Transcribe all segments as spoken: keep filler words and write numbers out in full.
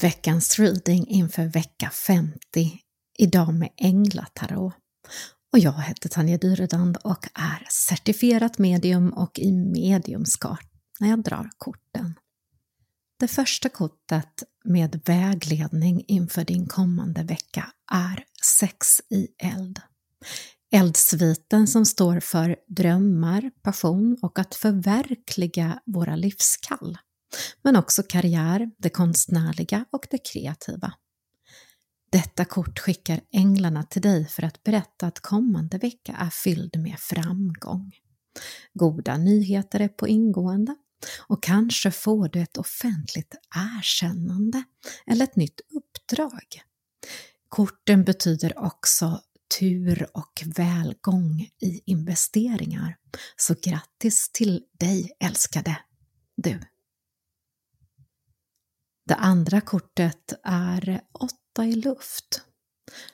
Veckans reading inför vecka femtio, idag med Änglatarot. Och jag heter Tanja Dyredand och är certifierat medium och i mediumskart när jag drar korten. Det första kortet med vägledning inför din kommande vecka är sex i eld. Eldsviten som står för drömmar, passion och att förverkliga våra livskall. Men också karriär, det konstnärliga och det kreativa. Detta kort skickar änglarna till dig för att berätta att kommande vecka är fylld med framgång. Goda nyheter är på ingående och kanske får du ett offentligt erkännande eller ett nytt uppdrag. Korten betyder också tur och välgång i investeringar. Så grattis till dig, älskade du! Det andra kortet är åtta i luft.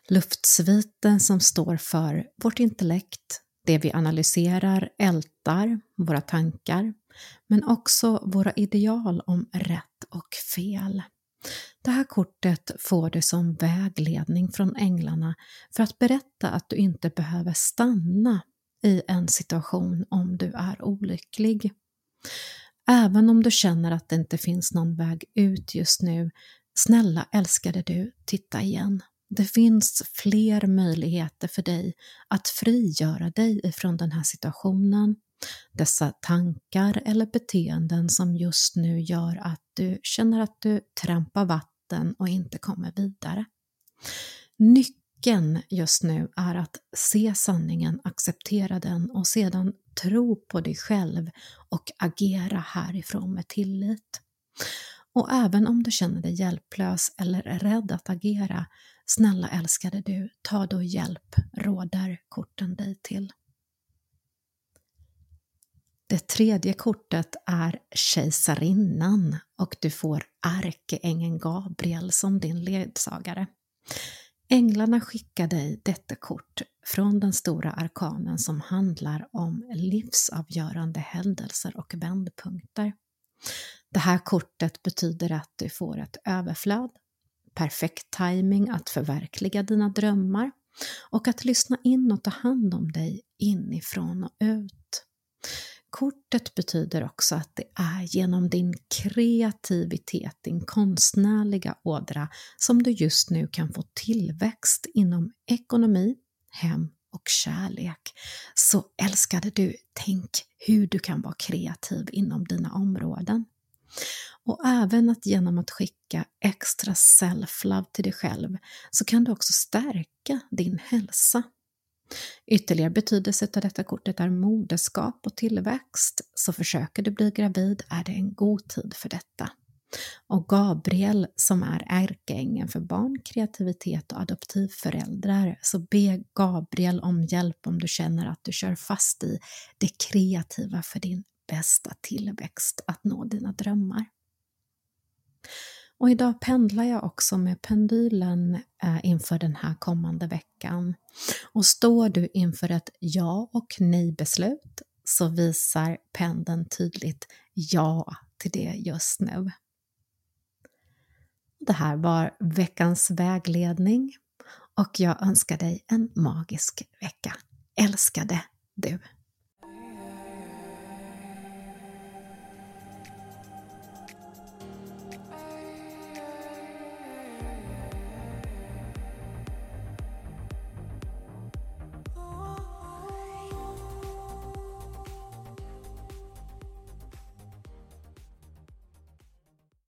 Luftsviten som står för vårt intellekt, det vi analyserar, ältar, våra tankar, men också våra ideal om rätt och fel. Det här kortet får du som vägledning från änglarna för att berätta att du inte behöver stanna i en situation om du är olycklig. Även om du känner att det inte finns någon väg ut just nu, snälla älskade du, titta igen. Det finns fler möjligheter för dig att frigöra dig ifrån den här situationen, dessa tankar eller beteenden som just nu gör att du känner att du trampar vatten och inte kommer vidare. Nyckeln just nu är att se sanningen, acceptera den och sedan tro på dig själv och agera härifrån med tillit. Och även om du känner dig hjälplös eller är rädd att agera, snälla älskade du, ta då hjälp, råder korten dig till. Det tredje kortet är kejsarinnan och du får ärkeängeln Gabriel som din ledsagare. Änglarna skickar dig detta kort från den stora arkanen som handlar om livsavgörande händelser och vändpunkter. Det här kortet betyder att du får ett överflöd, perfekt timing att förverkliga dina drömmar och att lyssna in och ta hand om dig inifrån och ut. Kortet betyder också att det är genom din kreativitet, din konstnärliga ådra som du just nu kan få tillväxt inom ekonomi, hem och kärlek. Så älskade du, tänk hur du kan vara kreativ inom dina områden. Och även att genom att skicka extra self-love till dig själv så kan du också stärka din hälsa. Ytterligare betydelse av detta kortet är moderskap och tillväxt, så försöker du bli gravid är det en god tid för detta. Och Gabriel som är ärkeängeln för barn, kreativitet och adoptivföräldrar, så be Gabriel om hjälp om du känner att du kör fast i det kreativa för din bästa tillväxt, att nå dina drömmar. Och idag pendlar jag också med pendylen eh, inför den här kommande veckan. Och står du inför ett ja och nej beslut så visar pendeln tydligt ja till det just nu. Det här var veckans vägledning och jag önskar dig en magisk vecka. Älskade du!